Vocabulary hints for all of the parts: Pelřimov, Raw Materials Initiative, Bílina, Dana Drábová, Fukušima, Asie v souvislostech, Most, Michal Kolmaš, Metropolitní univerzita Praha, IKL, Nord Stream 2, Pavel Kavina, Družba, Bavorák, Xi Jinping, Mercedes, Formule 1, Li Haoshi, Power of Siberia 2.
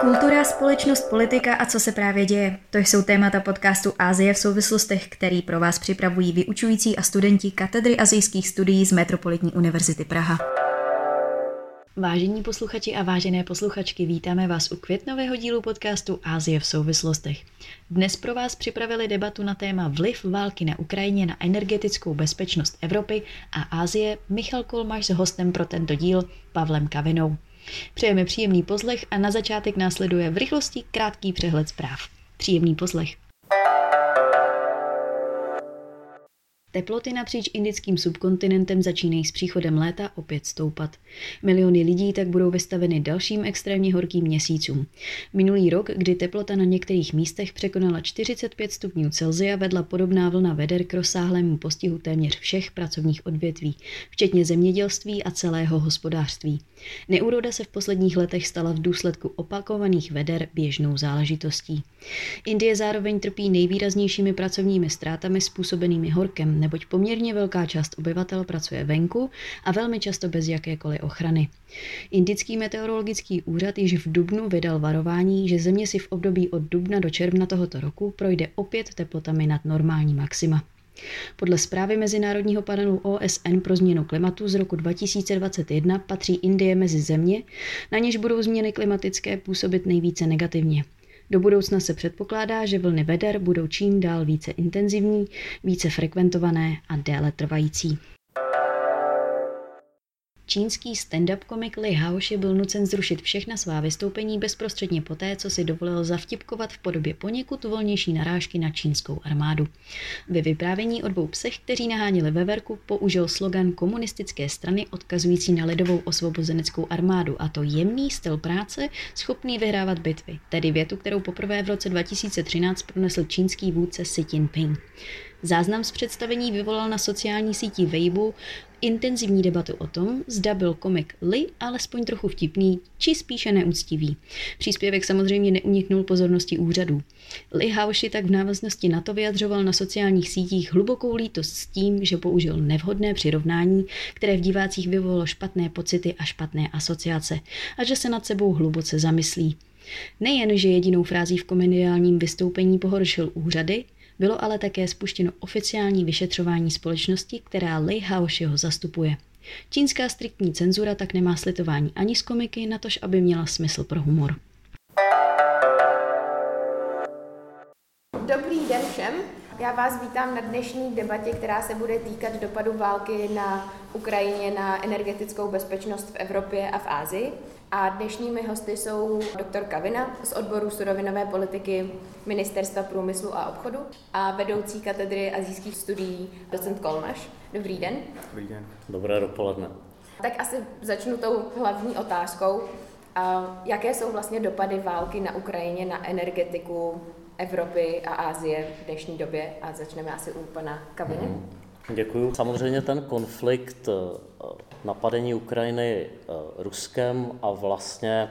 Kultura, společnost, politika a co se právě děje. To jsou témata podcastu Asie v souvislostech, který pro vás připravují vyučující a studenti katedry asijských studií z Metropolitní univerzity Praha. Vážení posluchači a vážené posluchačky, vítáme vás u květnového dílu podcastu Asie v souvislostech. Dnes pro vás připravili debatu na téma vliv války na Ukrajině na energetickou bezpečnost Evropy a Asie Michal Kolmaš s hostem pro tento díl Pavlem Kavinou. Přejeme příjemný poslech a na začátek následuje v rychlosti krátký přehled zpráv. Příjemný poslech. Teploty napříč indickým subkontinentem začínají s příchodem léta opět stoupat. Miliony lidí tak budou vystaveny dalším extrémně horkým měsícům. Minulý rok, kdy teplota na některých místech překonala 45 stupňů Celsia, vedla podobná vlna veder k rozsáhlému postihu téměř všech pracovních odvětví, včetně zemědělství a celého hospodářství. Neúroda se v posledních letech stala v důsledku opakovaných veder běžnou záležitostí. Indie zároveň trpí nejvýraznějšími pracovními ztrátami způsobenými horkem, neboť poměrně velká část obyvatel pracuje venku a velmi často bez jakékoliv ochrany. Indický meteorologický úřad již v dubnu vydal varování, že země si v období od dubna do června tohoto roku projde opět teplotami nad normální maxima. Podle zprávy Mezinárodního panelu OSN pro změnu klimatu z roku 2021 patří Indie mezi země, na něž budou změny klimatické působit nejvíce negativně. Do budoucna se předpokládá, že vlny veder budou čím dál více intenzivní, více frekventované a déle trvající. Čínský stand-up komik Li Haoshi byl nucen zrušit všechna svá vystoupení bezprostředně poté, co si dovolil zavtipkovat v podobě poněkud volnější narážky na čínskou armádu. Ve vyprávění o dvou psech, kteří naháněli veverku, použil slogan komunistické strany odkazující na lidovou osvobozeneckou armádu, a to jemný styl práce, schopný vyhrávat bitvy, tedy větu, kterou poprvé v roce 2013 pronesl čínský vůdce Xi Jinping. Záznam z představení vyvolal na sociální síti Weibo intenzivní debatu o tom, zda byl komik Li alespoň trochu vtipný, či spíše neúctivý. Příspěvek samozřejmě neuniknul pozornosti úřadů. Li Haoshi tak v návaznosti na to vyjadřoval na sociálních sítích hlubokou lítost s tím, že použil nevhodné přirovnání, které v divácích vyvolalo špatné pocity a špatné asociace, a že se nad sebou hluboce zamyslí. Nejen, že jedinou frází v komediálním vystoupení pohoršil úřady, bylo ale také spuštěno oficiální vyšetřování společnosti, která Li Haoshiho zastupuje. Čínská striktní cenzura tak nemá slitování ani z komiky, natož aby měla smysl pro humor. Dobrý den všem. Já vás vítám na dnešní debatě, která se bude týkat dopadu války na Ukrajině na energetickou bezpečnost v Evropě a v Asii. A dnešními hosty jsou doktor Kavina z odboru surovinové politiky Ministerstva průmyslu a obchodu a vedoucí katedry asijských studií docent Kolmaš. Dobrý den. Dobrý den. Dobré dopoledne. Tak asi začnu tou hlavní otázkou. Jaké jsou vlastně dopady války na Ukrajině na energetiku Evropy a Asie v dnešní době? A začneme asi u pana Kaviny. Děkuju. Samozřejmě ten konflikt napadení Ukrajiny Ruskem a vlastně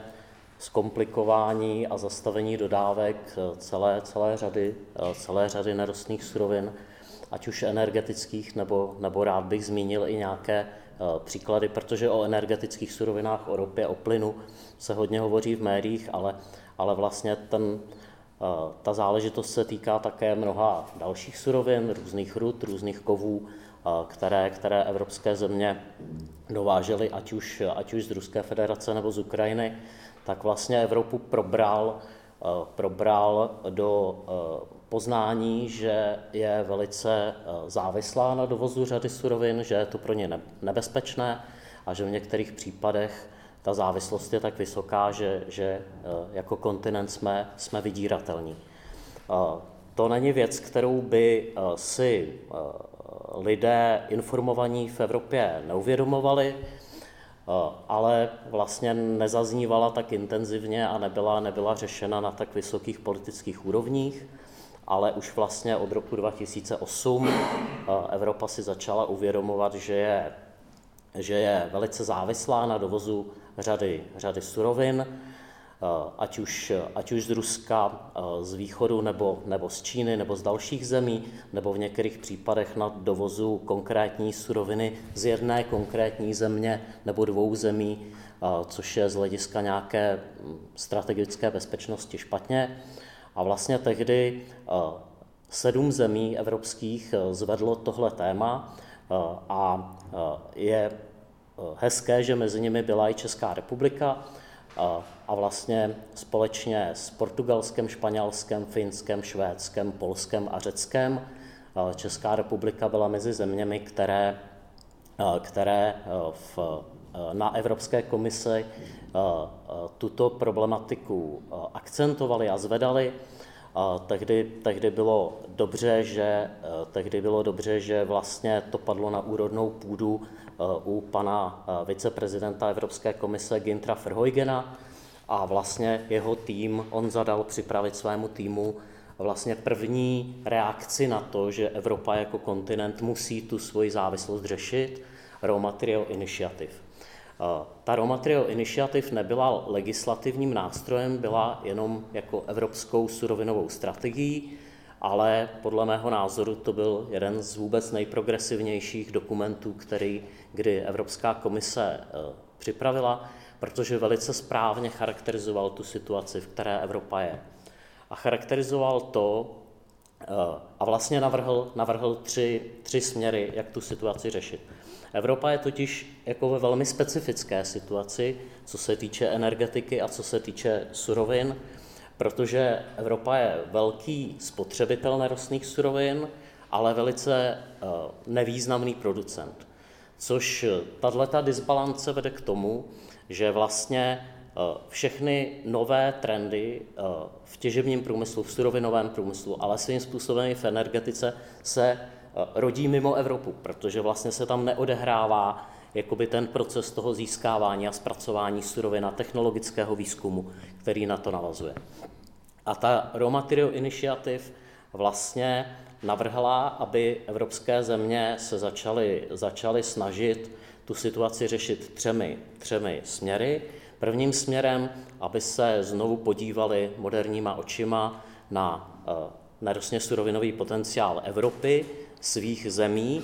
zkomplikování a zastavení dodávek celé řady nerostných surovin, ať už energetických, nebo rád bych zmínil i nějaké příklady, protože o energetických surovinách, o ropě, o plynu se hodně hovoří v médiích, ale vlastně ta záležitost se týká také mnoha dalších surovin, různých rud, různých kovů, které evropské země dovážely ať už z Ruské federace nebo z Ukrajiny, tak vlastně Evropu probral do poznání, že je velice závislá na dovozu řady surovin, že je to pro ně nebezpečné a že v některých případech ta závislost je tak vysoká, že jako kontinent jsme vydíratelní. To není věc, kterou by si lidé informovaní v Evropě neuvědomovali, ale vlastně nezaznívala tak intenzivně a nebyla řešena na tak vysokých politických úrovních, ale už vlastně od roku 2008 Evropa si začala uvědomovat, že je velice závislá na dovozu řady surovin ať už z Ruska, z východu nebo z Číny nebo z dalších zemí, nebo v některých případech na dovozu konkrétní suroviny z jedné konkrétní země nebo dvou zemí, což je z hlediska nějaké strategické bezpečnosti špatně. A vlastně tehdy 7 zemí evropských zvedlo tohle téma a je hezké, že mezi nimi byla i Česká republika a vlastně společně s Portugalskem, Španělskem, Finskem, Švédskem, Polskem a Řeckem Česká republika byla mezi zeměmi, které na Evropské komisi tuto problematiku akcentovaly a zvedaly. Tehdy bylo dobře, že vlastně to padlo na úrodnou půdu u pana viceprezidenta Evropské komise Güntera Verheugena a vlastně jeho tým, on zadal připravit svému týmu vlastně první reakci na to, že Evropa jako kontinent musí tu svoji závislost řešit, Raw Material Initiative. Ta Raw Material Initiative nebyla legislativním nástrojem, byla jenom jako evropskou surovinovou strategií, ale podle mého názoru to byl jeden z vůbec nejprogresivnějších dokumentů, který kdy Evropská komise připravila, protože velice správně charakterizoval tu situaci, v které Evropa je. A charakterizoval to a vlastně navrhl tři směry, jak tu situaci řešit. Evropa je totiž jako ve velmi specifické situaci, co se týče energetiky a co se týče surovin, protože Evropa je velký spotřebitel nerostných surovin, ale velice nevýznamný producent. Což tato disbalance vede k tomu, že vlastně všechny nové trendy v těžebním průmyslu, v surovinovém průmyslu, ale svým způsobem i v energetice se rodí mimo Evropu, protože vlastně se tam neodehrává jakoby ten proces toho získávání a zpracování surovin a technologického výzkumu, který na to navazuje. A ta Raw Material Initiative vlastně navrhla, aby evropské země se začaly snažit tu situaci řešit třemi směry. Prvním směrem, aby se znovu podívali moderníma očima na nerostně surovinový potenciál Evropy, svých zemí,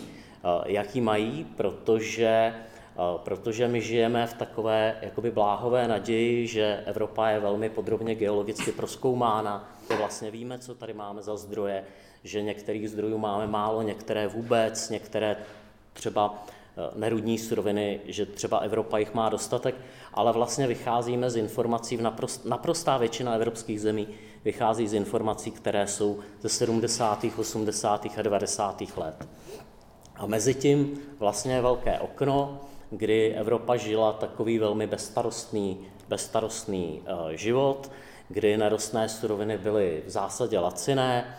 jaký mají, protože my žijeme v takové jakoby bláhové naději, že Evropa je velmi podrobně geologicky prozkoumána, to vlastně víme, co tady máme za zdroje, že některých zdrojů máme málo, některé vůbec, některé třeba nerudní suroviny, že třeba Evropa jich má dostatek, ale vlastně vycházíme z informací, naprostá většina evropských zemí vychází z informací, které jsou ze 70., 80. a 90. let. A mezi tím vlastně je velké okno, kdy Evropa žila takový velmi bezstarostný život, kdy nerostné suroviny byly v zásadě laciné,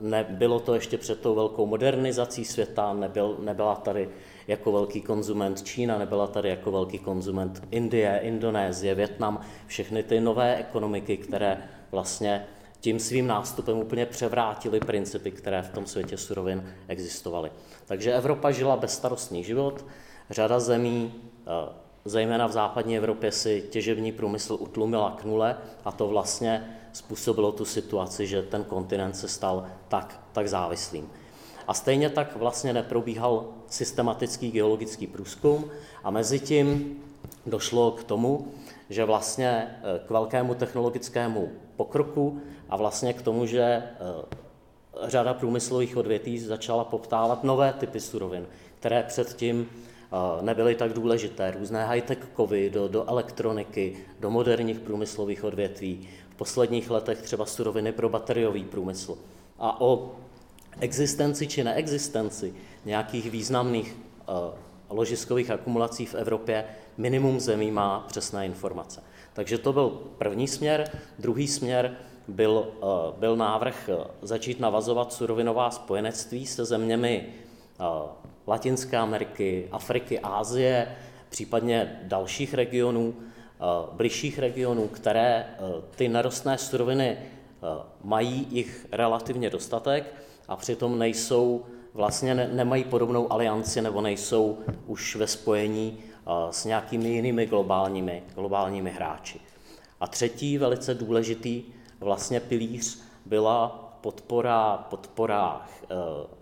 nebylo to ještě před tou velkou modernizací světa, nebyla tady jako velký konzument Čína, nebyla tady jako velký konzument Indie, Indonésie, Vietnam, všechny ty nové ekonomiky, které vlastně tím svým nástupem úplně převrátily principy, které v tom světě surovin existovaly. Takže Evropa žila bezstarostný život, řada zemí, zejména v západní Evropě, si těžební průmysl utlumila k nule a to vlastně způsobilo tu situaci, že ten kontinent se stal tak závislým. A stejně tak vlastně neprobíhal systematický geologický průzkum a mezi tím došlo k tomu, že vlastně k velkému technologickému pokroku a vlastně k tomu, že řada průmyslových odvětví začala poptávat nové typy surovin, které předtím nebyly tak důležité, různé high-tech kovy do elektroniky, do moderních průmyslových odvětví, v posledních letech třeba suroviny pro bateriový průmysl. A o existenci či neexistenci nějakých významných ložiskových akumulací v Evropě minimum zemí má přesné informace. Takže to byl první směr. Druhý směr byl návrh začít navazovat surovinová spojenectví se zeměmi Latinské Ameriky, Afriky, Asie, případně dalších regionů, bližších regionů, které ty nerostné suroviny mají jich relativně dostatek a přitom nemají podobnou alianci nebo nejsou už ve spojení s nějakými jinými globálními hráči. A třetí velice důležitý vlastně pilíř byla podpora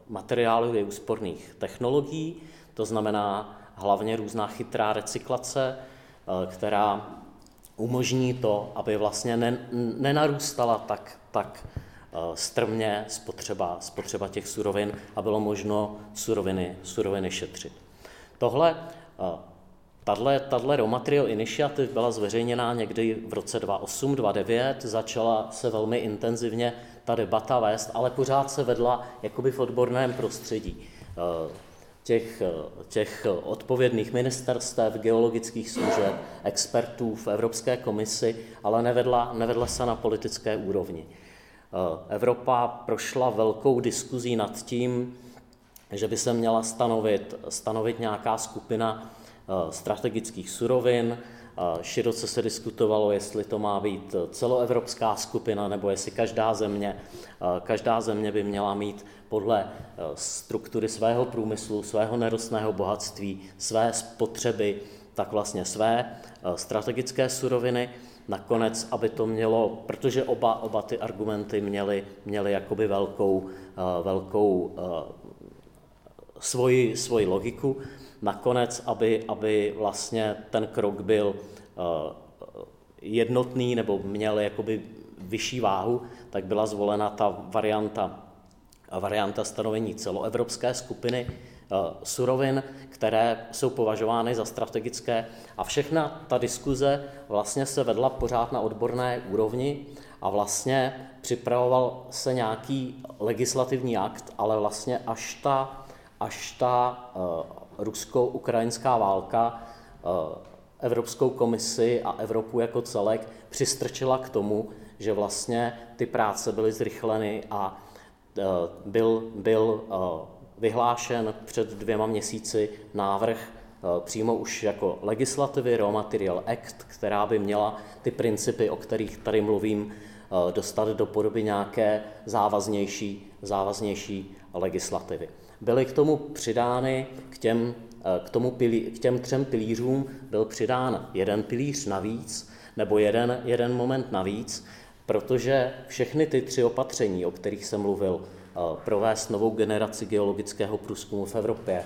materiálově úsporných technologií, to znamená hlavně různá chytrá recyklace, která umožní to, aby vlastně nenarůstala tak strmě spotřeba těch surovin a bylo možno suroviny šetřit. Tato Raw Material Initiative byla zveřejněna někdy v roce 2008-2009, začala se velmi intenzivně ta debata vést, ale pořád se vedla jakoby v odborném prostředí těch odpovědných ministerstev, geologických služeb, expertů v Evropské komisi, ale nevedla se na politické úrovni. Evropa prošla velkou diskuzí nad tím, že by se měla stanovit nějaká skupina strategických surovin. Široce se diskutovalo, jestli to má být celoevropská skupina, nebo jestli každá země by měla mít podle struktury svého průmyslu, svého nerostného bohatství, své spotřeby, tak vlastně své strategické suroviny. Nakonec, aby to mělo, protože oba ty argumenty měly jakoby velkou svoji logiku, nakonec, aby vlastně ten krok byl jednotný nebo měl jakoby vyšší váhu, tak byla zvolena ta varianta stanovení celoevropské skupiny surovin, které jsou považovány za strategické. A všechna ta diskuze vlastně se vedla pořád na odborné úrovni a vlastně připravoval se nějaký legislativní akt, ale vlastně až ta rusko-ukrajinská válka Evropskou komisi a Evropu jako celek přistrčila k tomu, že vlastně ty práce byly zrychleny a byl vyhlášen před 2 měsíci návrh přímo už jako legislativy Raw Material Act, která by měla ty principy, o kterých tady mluvím, dostat do podoby nějaké závaznější legislativy. Byly k tomu přidány, k těm 3 pilířům byl přidán jeden pilíř navíc, nebo jeden moment navíc, protože všechny ty 3 opatření, o kterých jsem mluvil, provést novou generaci geologického průzkumu v Evropě,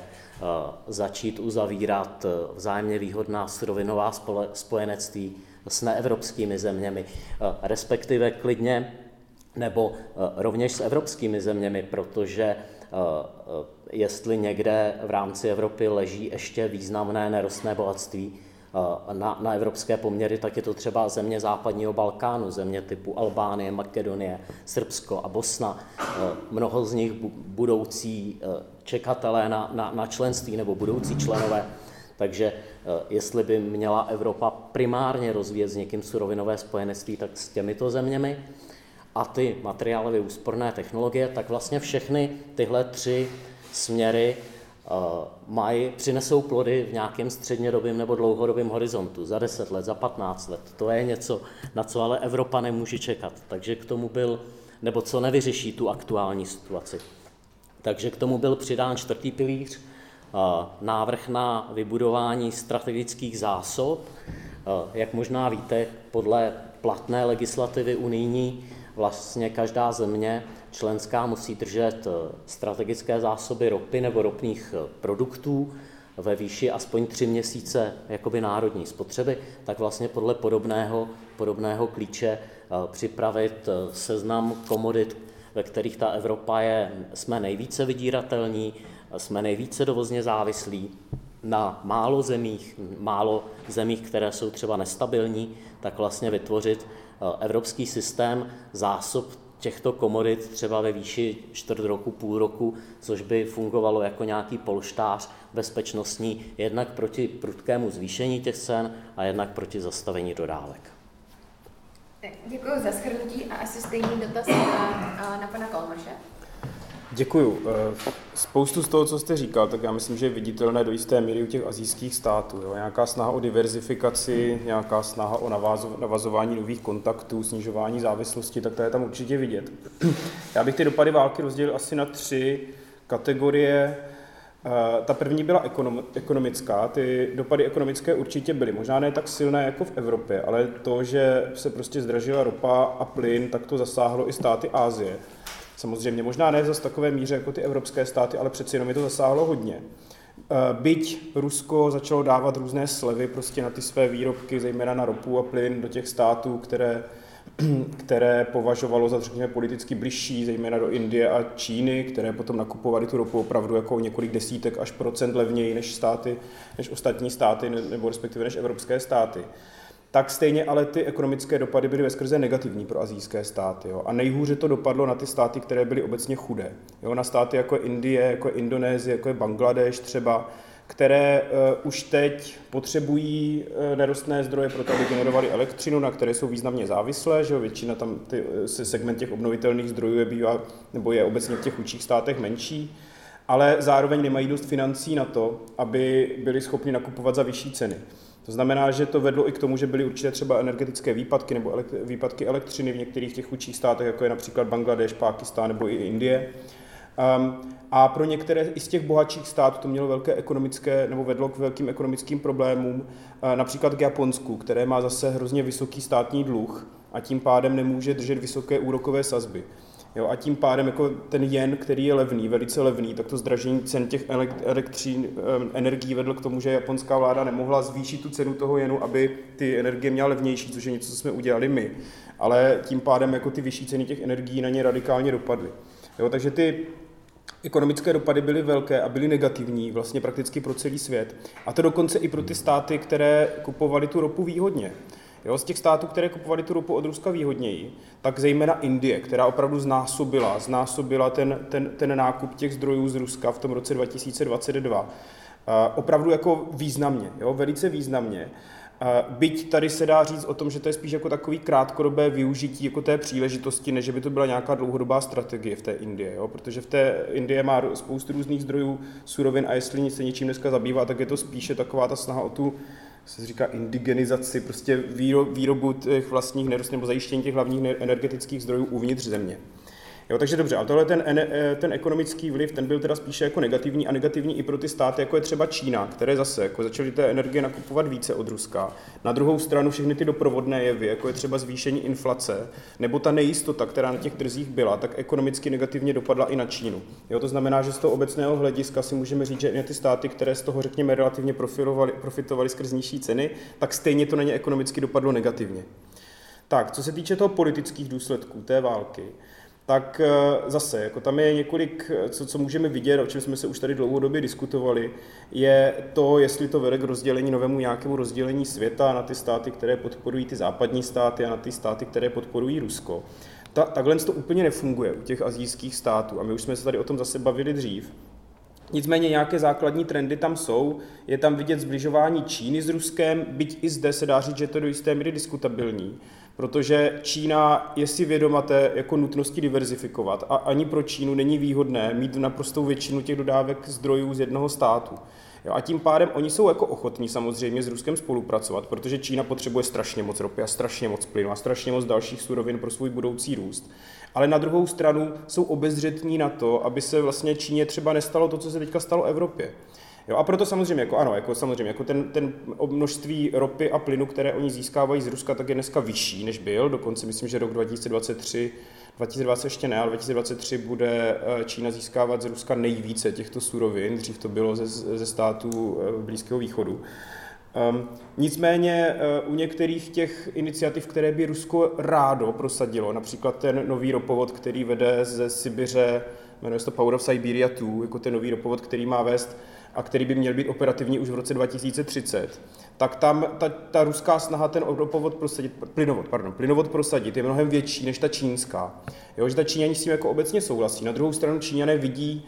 začít uzavírat vzájemně výhodná surovinová spojenectví s neevropskými zeměmi, respektive klidně nebo rovněž s evropskými zeměmi, protože jestli někde v rámci Evropy leží ještě významné nerostné bohatství na evropské poměry, tak je to třeba země západního Balkánu, země typu Albánie, Makedonie, Srbsko a Bosna. Mnoho z nich budoucí čekatelé na členství nebo budoucí členové. Takže jestli by měla Evropa primárně rozvíjet s někým surovinové spojenectví, tak s těmito zeměmi a ty materiálově úsporné technologie, tak vlastně všechny tyhle 3 směry přinesou plody v nějakém střednědobém nebo dlouhodobém horizontu, za 10 let, za 15 let. To je něco, na co ale Evropa nemůže čekat, takže k tomu nebo co nevyřeší tu aktuální situaci. Takže k tomu byl přidán 4. pilíř, návrh na vybudování strategických zásob. Jak možná víte, podle platné legislativy unijní vlastně každá země členská musí držet strategické zásoby ropy nebo ropných produktů ve výši aspoň 3 měsíce jakoby národní spotřeby, tak vlastně podle podobného klíče připravit seznam komodit, ve kterých ta Evropa jsme nejvíce vydíratelní, jsme nejvíce dovozně závislí na málo zemích, které jsou třeba nestabilní, tak vlastně vytvořit evropský systém zásob těchto komodit třeba ve výši 4 roku, půl roku, což by fungovalo jako nějaký polštář bezpečnostní, jednak proti prudkému zvýšení těch cen a jednak proti zastavení dodávek. Tak, děkuji za shrnutí a asi stejný dotaz na pana Kolmaše. Děkuju. Spoustu z toho, co jste říkal, tak já myslím, že je viditelné do jisté míry u těch asijských států. Jo. Nějaká snaha o diverzifikaci, nějaká snaha o navazování nových kontaktů, snižování závislosti, tak to je tam určitě vidět. Já bych ty dopady války rozdělil asi na 3 kategorie. Ta první byla ekonomická, ty dopady ekonomické určitě byly, možná ne tak silné jako v Evropě, ale to, že se prostě zdražila ropa a plyn, tak to zasáhlo i státy Asie. Samozřejmě, možná ne zas takové míře jako ty evropské státy, ale přeci jenom je to zasáhlo hodně. Byť Rusko začalo dávat různé slevy prostě na ty své výrobky, zejména na ropu a plyn do těch států, které považovalo za řekněme politicky bližší, zejména do Indie a Číny, které potom nakupovali tu ropu opravdu jako několik desítek až procent levněji než ostatní státy, nebo respektive než evropské státy. Tak stejně ale ty ekonomické dopady byly veskrze negativní pro asijské státy. Jo. A nejhůře to dopadlo na ty státy, které byly obecně chudé. Jo. Na státy jako je Indie, jako je Indonésie, jako je Bangladeš třeba, které už teď potřebují nerostné zdroje proto, aby generovali elektřinu, na které jsou významně závislé, že jo, většina tam segment těch obnovitelných zdrojů je obecně v těch chudších státech menší, ale zároveň nemají dost financí na to, aby byli schopni nakupovat za vyšší ceny. To znamená, že to vedlo i k tomu, že byly určitě třeba energetické výpadky nebo výpadky elektřiny v některých těch chudších státech, jako je například Bangladeš, Pákistán nebo i Indie. A pro některé i z těch bohatších států to mělo velké ekonomické, nebo vedlo k velkým ekonomickým problémům, například k Japonsku, které má zase hrozně vysoký státní dluh a tím pádem nemůže držet vysoké úrokové sazby. Jo, a tím pádem jako ten jen, který je levný, velice levný, tak to zdražení cen těch energií vedlo k tomu, že japonská vláda nemohla zvýšit tu cenu toho jenu, aby ty energie měla levnější, což je něco, co jsme udělali my. Ale tím pádem jako ty vyšší ceny těch energií na ně radikálně dopadly. Jo, takže ty ekonomické dopady byly velké a byly negativní vlastně prakticky pro celý svět. A to dokonce i pro ty státy, které kupovaly tu ropu výhodně. Jo, z těch států, které kupovaly tu ropu od Ruska výhodněji, tak zejména Indie, která opravdu znásobila ten nákup těch zdrojů z Ruska v tom roce 2022. Opravdu jako významně, jo, velice významně. Byť tady se dá říct o tom, že to je spíš jako takový krátkodobé využití jako té příležitosti, než by to byla nějaká dlouhodobá strategie v té Indii, jo? Protože v té Indii má spoustu různých zdrojů surovin a jestli se něčím dneska zabývá, tak je to spíše taková ta snaha o tu, se říká indigenizaci, prostě výrobu těch vlastních nerostů nebo zajištění těch hlavních energetických zdrojů uvnitř země. Jo, takže dobře, ale tohle ten ekonomický vliv, ten byl teda spíše jako negativní a negativní i pro ty státy, jako je třeba Čína, které zase jako začaly té energie nakupovat více od Ruska. Na druhou stranu všechny ty doprovodné jevy, jako je třeba zvýšení inflace, nebo ta nejistota, která na těch trzích byla, tak ekonomicky negativně dopadla i na Čínu. Jo, to znamená, že z toho obecného hlediska si můžeme říct, že i ty státy, které z toho řekněme relativně profitovaly skrz nižší ceny, tak stejně to na ně ekonomicky dopadlo negativně. Tak, co se týče toho politických důsledků té války, tak zase, jako tam je několik, co můžeme vidět, o čem jsme se už tady dlouhodobě diskutovali, je to, jestli to vede k novému nějakému rozdělení světa na ty státy, které podporují ty západní státy a na ty státy, které podporují Rusko. Takhle to úplně nefunguje u těch asijských států a my už jsme se tady o tom zase bavili dřív. Nicméně nějaké základní trendy tam jsou, je tam vidět sbližování Číny s Ruskem, byť i zde se dá říct, že to do jisté míry diskutabilní, protože Čína je si vědoma té jako nutnosti diverzifikovat a ani pro Čínu není výhodné mít naprostou většinu těch dodávek zdrojů z jednoho státu. Jo, a tím pádem oni jsou jako ochotní samozřejmě s Ruskem spolupracovat, protože Čína potřebuje strašně moc ropy a strašně moc plynu a strašně moc dalších surovin pro svůj budoucí růst. Ale na druhou stranu jsou obezřetní na to, aby se vlastně Číně třeba nestalo to, co se teďka stalo Evropě. Jo, a proto samozřejmě ten množství ropy a plynu, které oni získávají z Ruska, tak je dneska vyšší, než byl. Dokonce myslím, že rok 2020 ještě ne, ale 2023 bude Čína získávat z Ruska nejvíce těchto surovin, dřív to bylo ze států Blízkého východu. Nicméně u některých těch iniciativ, které by Rusko rádo prosadilo, například ten nový ropovod, který vede ze Sibiře, jmenuje se to Power of Siberia 2, jako ten nový ropovod, který má vést a který by měl být operativní už v roce 2030, tak tam ta ruská snaha ten plynovod prosadit je mnohem větší než ta čínská. Jo, že ta Číňani s tím jako obecně souhlasí. Na druhou stranu Číňané vidí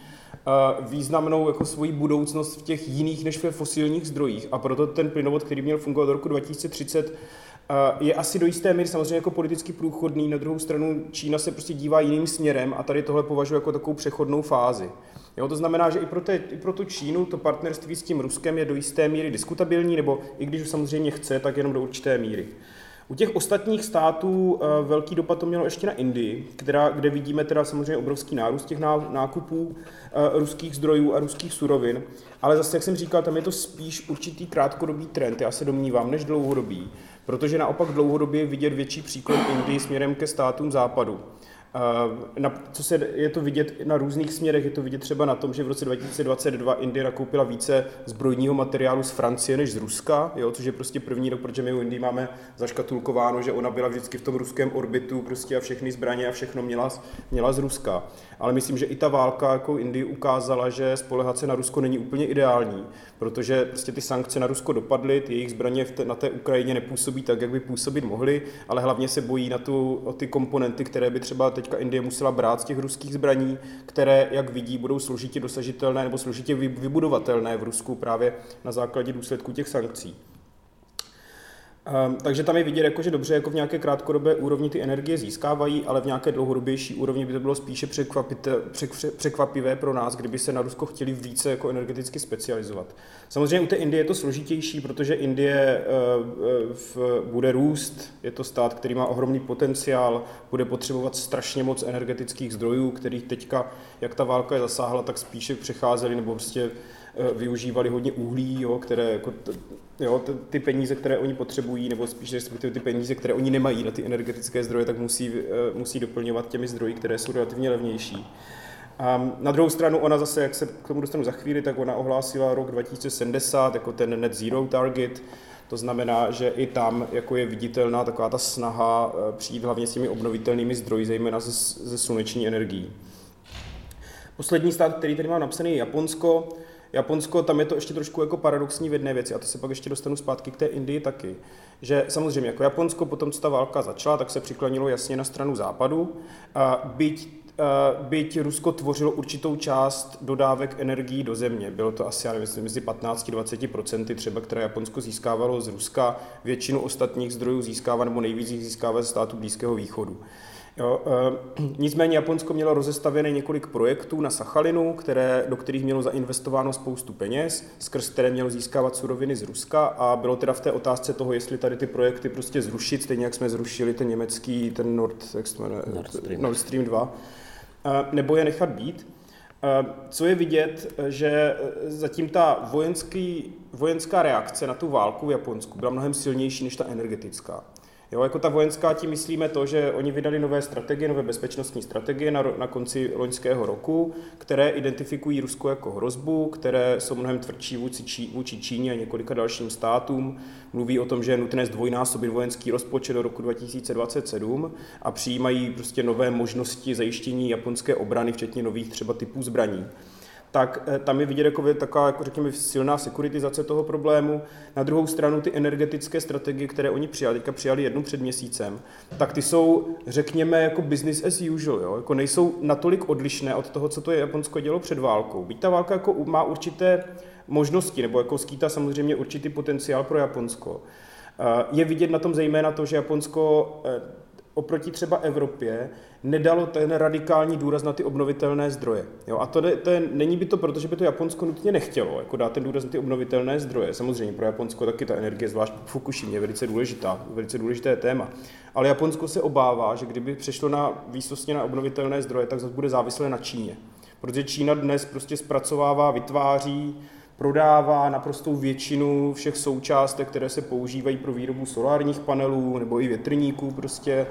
významnou jako svoji budoucnost v těch jiných než ve fosilních zdrojích a proto ten plynovod, který měl fungovat do roku 2030, je asi do jisté míry samozřejmě jako politicky průchodný. Na druhou stranu Čína se prostě dívá jiným směrem a tady tohle považuje jako takovou přechodnou fázi. Jo, to znamená, že i pro tu Čínu to partnerství s tím Ruskem je do jisté míry diskutabilní, nebo i když už samozřejmě chce, tak jenom do určité míry. U těch ostatních států velký dopad to mělo ještě na Indii, kde vidíme teda samozřejmě obrovský nárůst těch nákupů ruských zdrojů a ruských surovin, ale zase, jak jsem říkal, tam je to spíš určitý krátkodobý trend, já se domnívám, než dlouhodobý, protože naopak dlouhodobě je vidět větší příklon Indii směrem ke státům západu. Je to vidět na různých směrech, je to vidět třeba na tom, že v roce 2022 Indie nakoupila více zbrojního materiálu z Francie než z Ruska, jo, což je prostě první rok, protože my u Indii máme zaškatulkováno, že ona byla vždycky v tom ruském orbitu prostě a všechny zbraně a všechno měla z Ruska. Ale myslím, že i ta válka jako Indii ukázala, že spoléhat se na Rusko není úplně ideální, protože prostě ty sankce na Rusko dopadly, ty jejich zbraně na té Ukrajině nepůsobí tak, jak by působit mohly, ale hlavně se bojí o ty komponenty, které by třeba teďka Indie musela brát z těch ruských zbraní, které, jak vidí, budou složitě dosažitelné nebo složitě vybudovatelné v Rusku právě na základě důsledků těch sankcí. Takže tam je vidět, že dobře, jako v nějaké krátkodobé úrovni ty energie získávají, ale v nějaké dlouhodobější úrovni by to bylo spíše překvapivé pro nás, kdyby se na Rusko chtěli více jako energeticky specializovat. Samozřejmě u té Indie je to složitější, protože Indie bude růst, je to stát, který má ohromný potenciál, bude potřebovat strašně moc energetických zdrojů, kterých teďka, jak ta válka je zasáhla, tak spíše přecházeli nebo prostě využívali hodně uhlí, jo, které jako ty peníze, které oni potřebují, nebo spíš respektive ty peníze, které oni nemají na ty energetické zdroje, tak musí doplňovat těmi zdroji, které jsou relativně levnější. A na druhou stranu ona zase, jak se k tomu dostanu za chvíli, tak ona ohlásila rok 2070 jako ten net zero target. To znamená, že i tam jako je viditelná taková ta snaha přijít hlavně s těmi obnovitelnými zdroji, zejména ze sluneční energií. Poslední stát, který tady mám napsaný, je Japonsko. Japonsko, tam je to ještě trošku jako paradoxní v jedné věci, a to se pak ještě dostanu zpátky k té Indii taky, že samozřejmě jako Japonsko potom, co ta válka začala, tak se přiklonilo jasně na stranu západu, byť Rusko tvořilo určitou část dodávek energií do země. Bylo to asi, já nevím, mezi 15-20% třeba, které Japonsko získávalo z Ruska, většinu ostatních zdrojů získává nebo nejvíc jich získává ze států Blízkého východu. Jo, nicméně Japonsko mělo rozestavěné několik projektů na Sachalinu, do kterých mělo zainvestováno spoustu peněz, skrz které mělo získávat suroviny z Ruska, a bylo teda v té otázce toho, jestli tady ty projekty prostě zrušit, stejně jak jsme zrušili ten německý, ten Nord Stream 2, nebo je nechat být. Co je vidět, že zatím ta vojenská reakce na tu válku v Japonsku byla mnohem silnější než ta energetická. Jo, jako ta vojenská, tím myslíme to, že oni vydali nové strategie, nové bezpečnostní strategie na konci loňského roku, které identifikují Rusko jako hrozbu, které jsou mnohem tvrdší vůči Číně a několika dalším státům. Mluví o tom, že je nutné zdvojnásobit vojenský rozpočet do roku 2027 a přijímají prostě nové možnosti zajištění japonské obrany, včetně nových třeba typů zbraní. Tak tam je vidět taková, řekněme, silná sekuritizace toho problému. Na druhou stranu ty energetické strategie, které oni přijali jednu před měsícem, tak ty jsou, řekněme, jako business as usual, jo? Jako nejsou natolik odlišné od toho, co to Japonsko dělo před válkou. Byť ta válka jako má určité možnosti, nebo jako skýtá samozřejmě určitý potenciál pro Japonsko. Je vidět na tom zejména to, že Japonsko oproti třeba Evropě nedalo ten radikální důraz na ty obnovitelné zdroje. Jo, a není by to proto, že by to Japonsko nutně nechtělo, jako dát ten důraz na ty obnovitelné zdroje. Samozřejmě pro Japonsko taky ta energie, zvlášť Fukušimě, je velice důležité téma. Ale Japonsko se obává, že kdyby přešlo výsostně na obnovitelné zdroje, tak zase bude závislé na Číně. Protože Čína dnes prostě zpracovává, vytváří, prodává naprostou většinu všech součástek, které se používají pro výrobu solárních panelů nebo i větrníků, prostě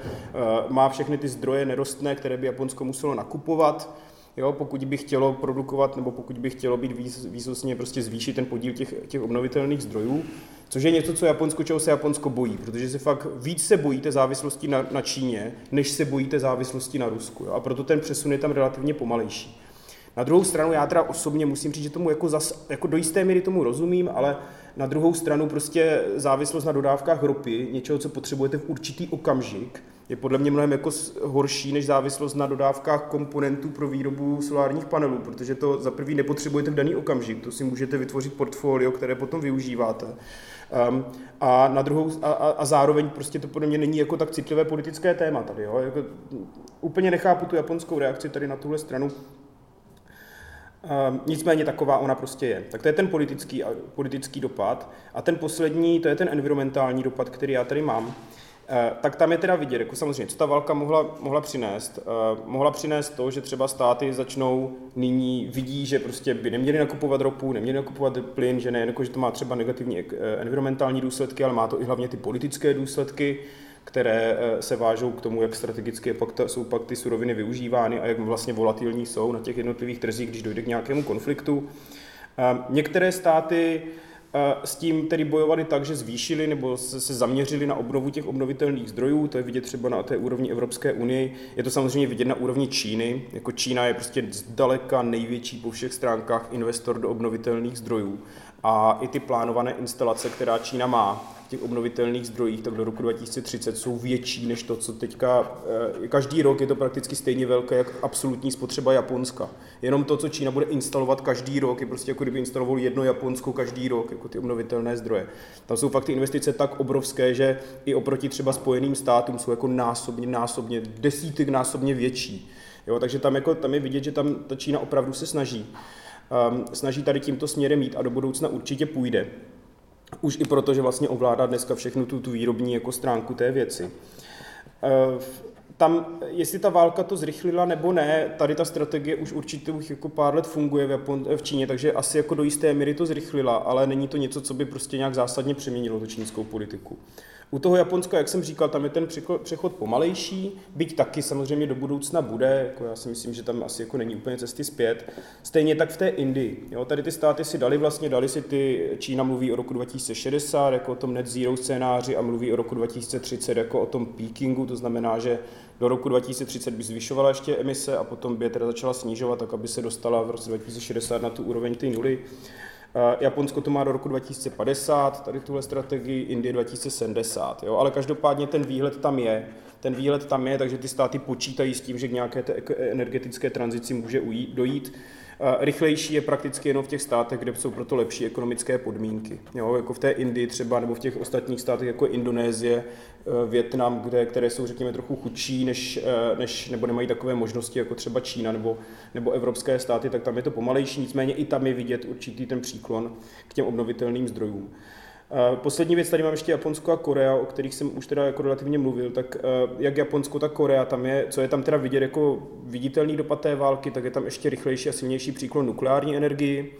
má všechny ty zdroje nerostné, které by Japonsko muselo nakupovat, jo, pokud by chtělo produkovat nebo pokud by chtělo být výsostně prostě zvýšit ten podíl těch obnovitelných zdrojů, což je něco, co čeho se Japonsko bojí, protože se fakt víc se bojí té závislosti na Číně, než se bojí té závislosti na Rusku, jo, a proto ten přesun je tam relativně pomalejší. Na druhou stranu já teda osobně musím říct, že tomu jako do jisté míry tomu rozumím, ale na druhou stranu prostě závislost na dodávkách ropy, něčeho, co potřebujete v určitý okamžik, je podle mě mnohem jako horší než závislost na dodávkách komponentů pro výrobu solárních panelů, protože to za prvý nepotřebujete v daný okamžik, to si můžete vytvořit portfolio, které potom využíváte. A zároveň prostě to podle mě není jako tak citlivé politické téma tady. Jo? Jako, úplně nechápu tu japonskou reakci tady na tuhle stranu. Nicméně taková ona prostě je. Tak to je ten politický dopad. A ten poslední, to je ten environmentální dopad, který já tady mám. Tak tam je teda vidět, jako samozřejmě, co ta válka mohla přinést. Mohla přinést to, že třeba státy začnou nyní, vidí, že prostě by neměli nakupovat ropu, neměli nakupovat plyn, že ne, jako, že to má třeba negativní environmentální důsledky, ale má to i hlavně ty politické důsledky, které se vážou k tomu, jak strategicky jsou pak ty suroviny využívány a jak vlastně volatilní jsou na těch jednotlivých trzích, když dojde k nějakému konfliktu. Některé státy s tím tedy bojovali tak, že zvýšili nebo se zaměřili na obnovu těch obnovitelných zdrojů, to je vidět třeba na té úrovni Evropské unie, je to samozřejmě vidět na úrovni Číny, jako Čína je prostě zdaleka největší po všech stránkách investor do obnovitelných zdrojů a i ty plánované instalace, která Čína má v těch obnovitelných zdrojích, tak do roku 2030 jsou větší než to, co teďka, každý rok je to prakticky stejně velké, jak absolutní spotřeba Japonska. Jenom to, co Čína bude instalovat každý rok, je prostě jako kdyby instaloval jedno Japonsko každý rok, jako ty obnovitelné zdroje. Tam jsou fakt ty investice tak obrovské, že i oproti třeba Spojeným státům jsou jako násobně, desítknásobně větší. Jo, takže tam je vidět, že tam ta Čína opravdu se snaží tady tímto směrem jít a do budoucna určitě půjde. Už i proto, že vlastně ovládá dneska všechnu tu výrobní jako stránku té věci. Tam, jestli ta válka to zrychlila nebo ne, tady ta strategie už určitě jako pár let funguje v Číně, takže asi jako do jisté míry to zrychlila, ale není to něco, co by prostě nějak zásadně přeměnilo tu čínskou politiku. U toho Japonska, jak jsem říkal, tam je ten přechod pomalejší, byť taky samozřejmě do budoucna bude, jako já si myslím, že tam asi jako není úplně cesty zpět. Stejně tak v té Indii, jo, tady ty státy si dali si ty, Čína mluví o roku 2060 jako o tom net zero scénáři a mluví o roku 2030 jako o tom peakingu, to znamená, že do roku 2030 by zvyšovala ještě emise a potom by je teda začala snižovat, tak aby se dostala v roce 2060 na tu úroveň ty nuly. Japonsko to má do roku 2050, tady tuhle strategii, Indie 2070, jo? Ale každopádně ten výhled tam je, takže ty státy počítají s tím, že k nějaké té energetické tranzici může dojít. Rychlejší je prakticky jenom v těch státech, kde jsou proto lepší ekonomické podmínky. Jo? Jako v té Indii třeba, nebo v těch ostatních státech, jako Indonésie, Vietnam, které jsou, řekněme, trochu chudší, nebo nemají takové možnosti, jako třeba Čína nebo evropské státy, tak tam je to pomalejší, nicméně i tam je vidět určitý ten příklon k těm obnovitelným zdrojům. Poslední věc, tady mám ještě Japonsko a Korea, o kterých jsem už teda jako relativně mluvil, tak jak Japonsko, tak Korea, co je tam teda vidět jako viditelný dopad té války, tak je tam ještě rychlejší a silnější příklon nukleární energii.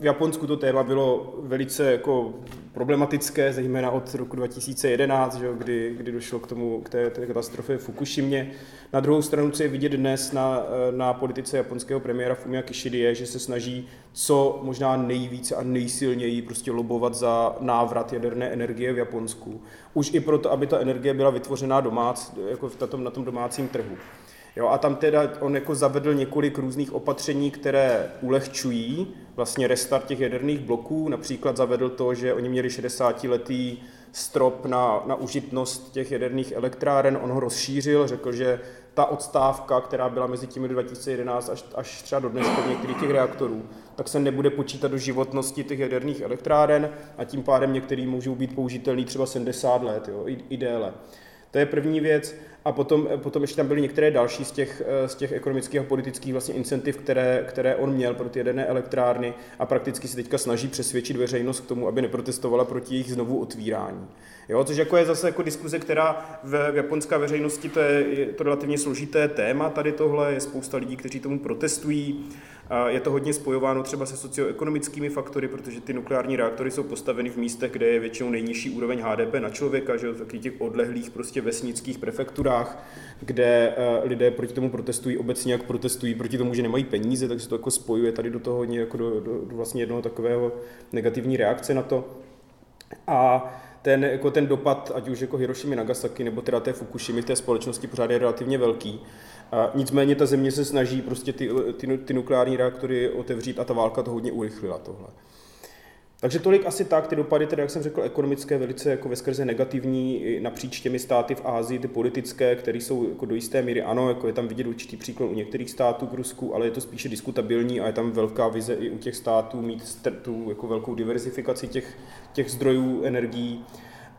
V Japonsku to téma bylo velice jako problematické, zejména od roku 2011, že jo, kdy došlo k té katastrofě v Fukušimě. Na druhou stranu, co je vidět dnes na politice japonského premiéra Fumia Kishidy, je, že se snaží co možná nejvíce a nejsilněji prostě lobovat za návrat jaderné energie v Japonsku. Už i proto, aby ta energie byla vytvořená jako na tom domácím trhu. Jo, a tam teda on jako zavedl několik různých opatření, které ulehčují vlastně restart těch jaderných bloků. Například zavedl to, že oni měli 60-letý strop na užitnost těch jaderných elektráren. On ho rozšířil, řekl, že ta odstávka, která byla mezi těmi 2011 až třeba do dnes od některých těch reaktorů, tak se nebude počítat do životnosti těch jaderných elektráren a tím pádem některý můžou být použitelný třeba 70 let, jo, i déle. To je první věc. A potom ještě tam byly některé další z těch ekonomických a politických vlastně incentiv, které on měl pro ty jaderné elektrárny a prakticky se teďka snaží přesvědčit veřejnost k tomu, aby neprotestovala proti jejich znovu otvírání. Jo, což jako je zase jako diskuze, která v japonské veřejnosti je to relativně složité téma, tady tohle je spousta lidí, kteří tomu protestují. Je to hodně spojováno třeba se socioekonomickými faktory, protože ty nukleární reaktory jsou postaveny v místech, kde je většinou nejnižší úroveň HDP na člověka, že v těch odlehlých prostě vesnických prefekturách, kde lidé proti tomu protestují, obecně jak protestují proti tomu, že nemají peníze, tak se to jako spojuje tady do toho jako do vlastně jednoho takového negativní reakce na to. A ten dopad, ať už jako Hirošimi, Nagasaki nebo teda té Fukušimi v té společnosti pořád je relativně velký. Nicméně ta země se snaží prostě ty nukleární reaktory otevřít a ta válka to hodně urychlila tohle. Takže tolik asi tak, ty dopady, teda jak jsem řekl, ekonomické, velice jako veskrze negativní napříč těmi státy v Asii, ty politické, které jsou jako do jisté míry, ano, jako je tam vidět určitý příklon u některých států k Rusku, ale je to spíše diskutabilní a je tam velká vize i u těch států mít tu jako velkou diverzifikaci těch zdrojů energií.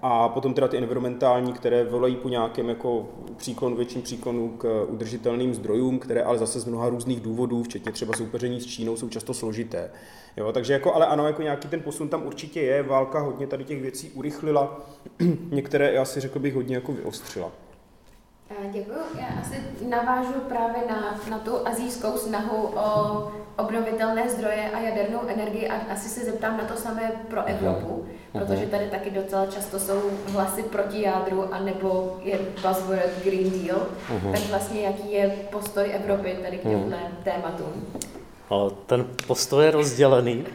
A potom teda ty environmentální, které volají po nějakém jako příklonu, větším příklonu k udržitelným zdrojům, které ale zase z mnoha různých důvodů, včetně třeba soupeření s Čínou, jsou často složité. Jo, takže jako, ale ano, jako nějaký ten posun tam určitě je, válka hodně tady těch věcí urychlila, některé, já si řekl bych, hodně jako vyostřila. Děkuji. Já asi navážu právě na tu asijskou snahu o obnovitelné zdroje a jadernou energii a asi se zeptám na to samé pro Evropu, protože tady taky docela často jsou hlasy proti jádru anebo je buzzword Green Deal. Tak vlastně jaký je postoj Evropy tady k těmhle tématům? Ten postoj je rozdělený,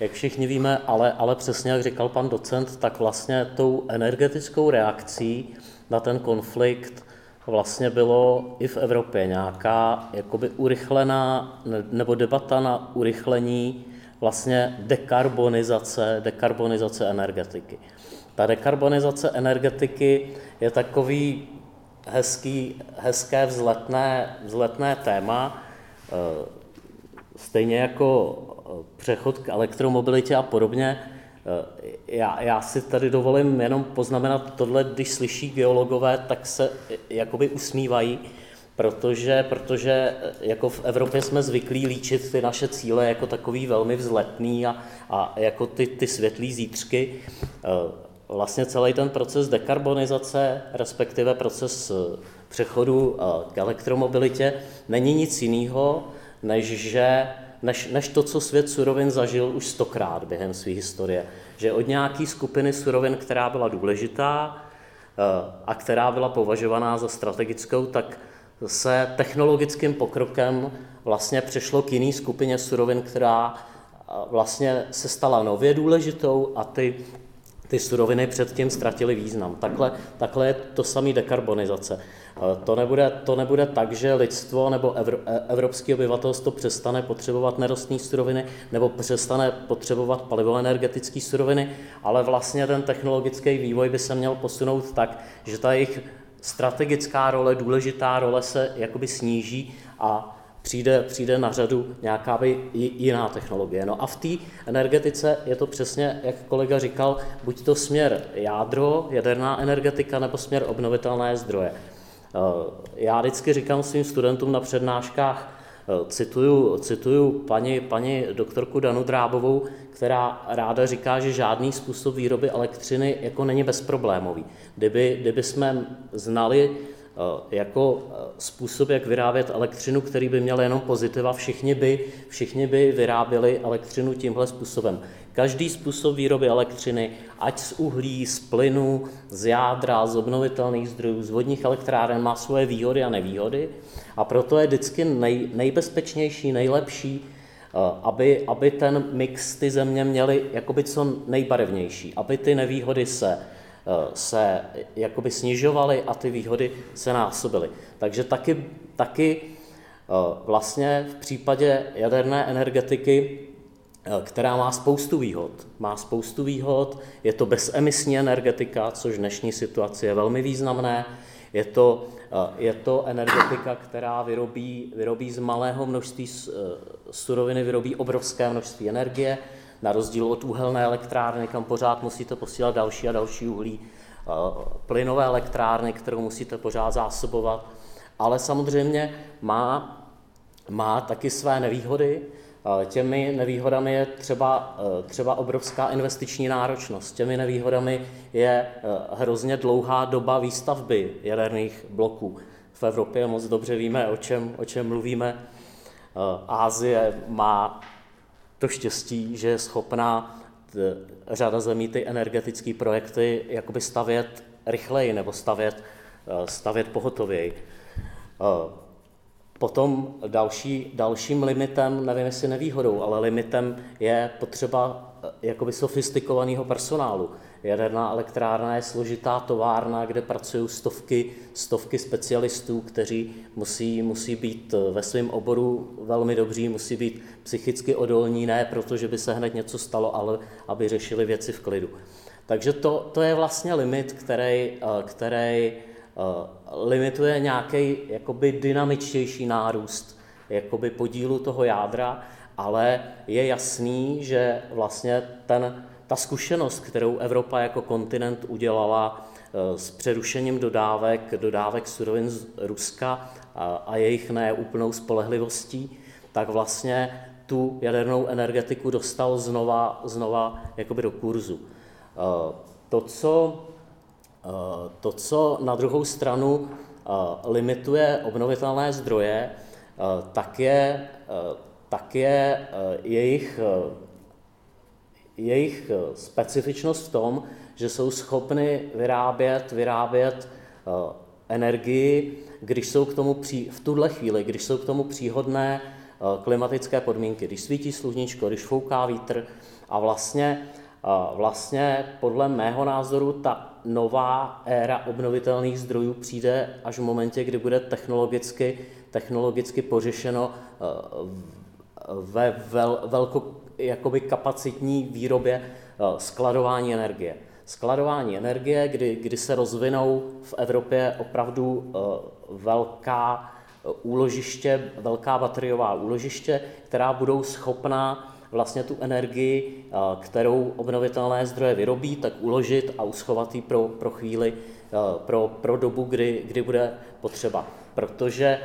jak všichni víme, ale přesně jak říkal pan docent, tak vlastně tou energetickou reakcí na ten konflikt vlastně bylo i v Evropě nějaká jakoby urychlená, nebo debata na urychlení vlastně dekarbonizace energetiky. Ta dekarbonizace energetiky je takový hezké vzletné téma, stejně jako přechod k elektromobilitě a podobně. Já si tady dovolím jenom poznamenat tohle, když slyší geologové, tak se jakoby usmívají, protože jako v Evropě jsme zvyklí líčit ty naše cíle jako takový velmi vzletný a jako ty světlý zítřky. Vlastně celý ten proces dekarbonizace, respektive proces přechodu k elektromobilitě, není nic jiného, než to, co svět surovin zažil už 100krát během své historie. Že od nějaké skupiny surovin, která byla důležitá a která byla považovaná za strategickou, tak se technologickým pokrokem vlastně přešlo k jiné skupině surovin, která vlastně se stala nově důležitou a ty suroviny předtím ztratily význam. Takhle je to samý dekarbonizace. To nebude tak, že lidstvo nebo evropské obyvatelstvo přestane potřebovat nerostné suroviny nebo přestane potřebovat palivoenergetické suroviny, ale vlastně ten technologický vývoj by se měl posunout tak, že ta jejich strategická role, důležitá role se jakoby sníží a přijde na řadu nějaká jiná technologie. No a v té energetice je to přesně, jak kolega říkal, buď to směr jádro, jaderná energetika, nebo směr obnovitelné zdroje. Já vždycky říkám svým studentům na přednáškách, cituju paní doktorku Danu Drábovou, která ráda říká, že žádný způsob výroby elektřiny jako není bezproblémový. Kdyby jsme znali jako způsob, jak vyrábět elektřinu, který by měl jenom pozitiva, všichni by vyráběli elektřinu tímhle způsobem. Každý způsob výroby elektřiny, ať z uhlí, z plynu, z jádra, z obnovitelných zdrojů, z vodních elektráren, má svoje výhody a nevýhody a proto je vždycky nejbezpečnější, nejlepší, aby ten mix ty země měly jakoby co nejbarevnější, aby ty nevýhody se jakoby snižovaly a ty výhody se násobily. Takže taky vlastně v případě jaderné energetiky, která má spoustu výhod, je to bezemisní energetika, což v dnešní situaci je velmi významné, je to energetika, která vyrobí z malého množství suroviny, vyrobí obrovské množství energie, na rozdíl od uhelné elektrárny, kam pořád musíte posílat další a další uhlí, plynové elektrárny, kterou musíte pořád zásobovat. Ale samozřejmě má taky své nevýhody. Těmi nevýhodami je třeba obrovská investiční náročnost. Těmi nevýhodami je hrozně dlouhá doba výstavby jaderných bloků. V Evropě moc dobře víme, o čem mluvíme. Asie má to štěstí, že je schopná řada zemí ty energetické projekty jakoby stavět rychleji nebo stavět pohotověji. Potom dalším limitem, nevím jestli nevýhodou, ale limitem je potřeba jakoby sofistikovaného personálu. Jaderná elektrárna je složitá továrna, kde pracují stovky specialistů, kteří musí být ve svém oboru velmi dobří, musí být psychicky odolní, ne proto, že by se hned něco stalo, ale aby řešili věci v klidu. Takže to je vlastně limit, který limituje nějaký jakoby dynamičtější nárůst jakoby podílu toho jádra, ale je jasný, že vlastně ten ta zkušenost, kterou Evropa jako kontinent udělala s přerušením dodávek surovin z Ruska a jejich neúplnou spolehlivostí, tak vlastně tu jadernou energetiku dostal znova jakoby do kurzu. To, co na druhou stranu limituje obnovitelné zdroje, tak je jejich specifičnost v tom, že jsou schopny vyrábět energii, když jsou k tomu příhodné klimatické podmínky, když svítí sluníčko, když fouká vítr. A vlastně podle mého názoru ta nová éra obnovitelných zdrojů přijde až v momentě, kdy bude technologicky pořešeno ve velkoby kapacitní výrobě skladování energie. Skladování energie, kdy se rozvinou v Evropě opravdu velká úložiště, velká bateriová úložiště, která budou schopná vlastně tu energii, kterou obnovitelné zdroje vyrobí, tak uložit a uschovat ji pro chvíli, pro dobu, kdy bude potřeba. Protože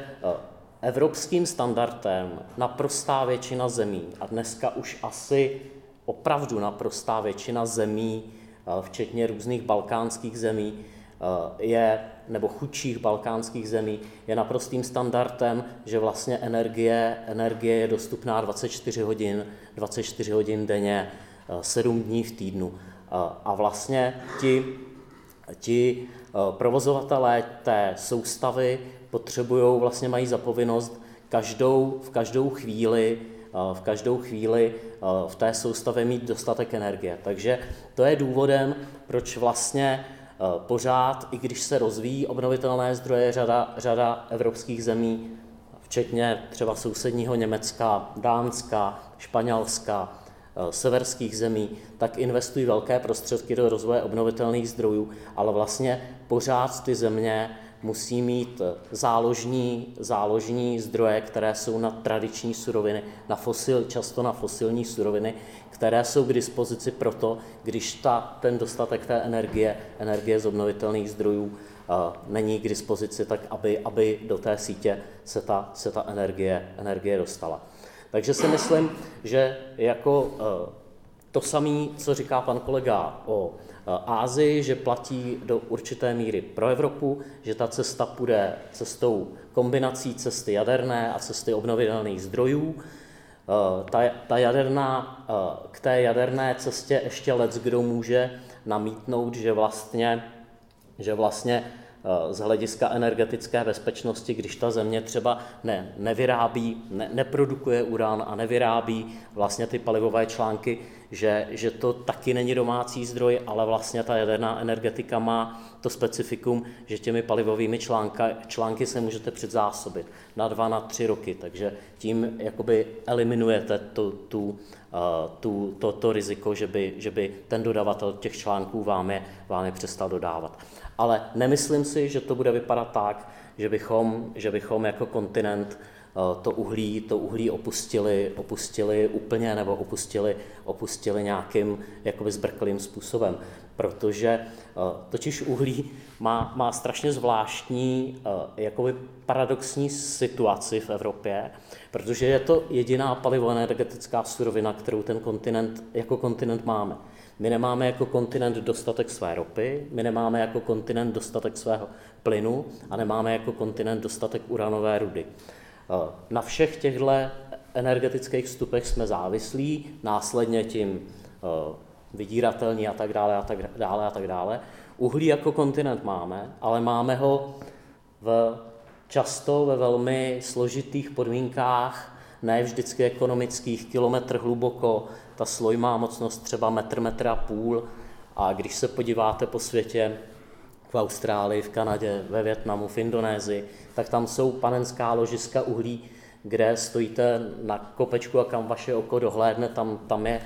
evropským standardem naprostá většina zemí, a dneska už asi opravdu naprostá většina zemí, včetně různých balkánských zemí, nebo chudších balkánských zemí, je naprostým standardem, že vlastně energie je dostupná 24 hodin denně, 7 dní v týdnu. A vlastně ti provozovatelé té soustavy mají za povinnost v každou chvíli v té soustavě mít dostatek energie. Takže to je důvodem, proč vlastně pořád, i když se rozvíjí obnovitelné zdroje, řada evropských zemí, včetně třeba sousedního Německa, Dánska, Španělska, severských zemí, tak investují velké prostředky do rozvoje obnovitelných zdrojů, ale vlastně pořád ty země musí mít záložní zdroje, které jsou na tradiční suroviny, často na fosilní suroviny, které jsou k dispozici proto, když ten dostatek té energie z obnovitelných zdrojů není k dispozici, tak aby do té sítě se ta energie dostala. Takže si myslím, že jako to samé, co říká pan kolega o Asii, že platí do určité míry pro Evropu, že ta cesta půjde cestou kombinací cesty jaderné a cesty obnovitelných zdrojů. K té jaderné cestě ještě leckdo může namítnout, že vlastně z hlediska energetické bezpečnosti, když ta země třeba neprodukuje uran a nevyrábí vlastně ty palivové články, že to taky není domácí zdroj, ale vlastně ta jaderná energetika má to specifikum, že těmi palivovými články se můžete předzásobit na 2-3 roky, takže tím jakoby eliminujete to riziko, že by ten dodavatel těch článků vám je přestal dodávat. Ale nemyslím si, že to bude vypadat tak, že bychom jako kontinent to uhlí opustili úplně nebo opustili nějakým jakoby zbrklým způsobem, protože totiž uhlí má strašně zvláštní jakoby paradoxní situaci v Evropě, protože je to jediná palivoenergetická surovina, kterou ten kontinent jako kontinent máme. My nemáme jako kontinent dostatek své ropy, my nemáme jako kontinent dostatek svého plynu a nemáme jako kontinent dostatek uranové rudy. Na všech těchto energetických vstupech jsme závislí, následně tím vydíratelní a tak dále. Uhlí jako kontinent máme, ale máme ho často ve velmi složitých podmínkách, ne vždycky ekonomických, kilometr hluboko, ta sloj má mocnost třeba metr a půl, a když se podíváte po světě, v Austrálii, v Kanadě, ve Vietnamu, v Indonésii, tak tam jsou panenská ložiska uhlí, kde stojíte na kopečku a kam vaše oko dohlédne, tam je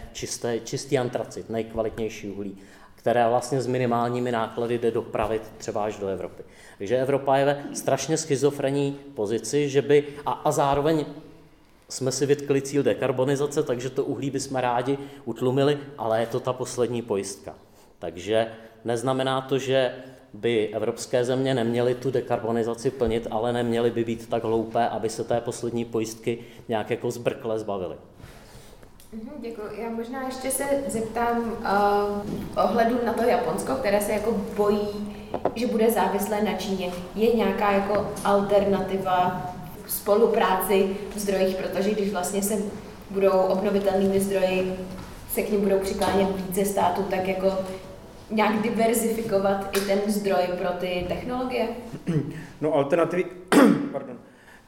čistý antracit, nejkvalitnější uhlí, které vlastně s minimálními náklady jde dopravit třeba až do Evropy. Takže Evropa je ve strašně schizofrenní pozici, a zároveň jsme si vytkli cíl dekarbonizace, takže to uhlí bychom rádi utlumili, ale je to ta poslední pojistka. Takže neznamená to, že by evropské země neměly tu dekarbonizaci plnit, ale neměly by být tak hloupé, aby se té poslední pojistky nějak jako zbrkle zbavily. Děkuji. Já možná ještě se zeptám ohledu na to Japonsko, které se jako bojí, že bude závislé na Číně. Je nějaká jako alternativa spolupráci v zdrojích, protože když vlastně se budou obnovitelnými zdroji, se k nim budou přiklánět více států, tak jako nějak diverzifikovat i ten zdroj pro ty technologie? No alternativy, pardon,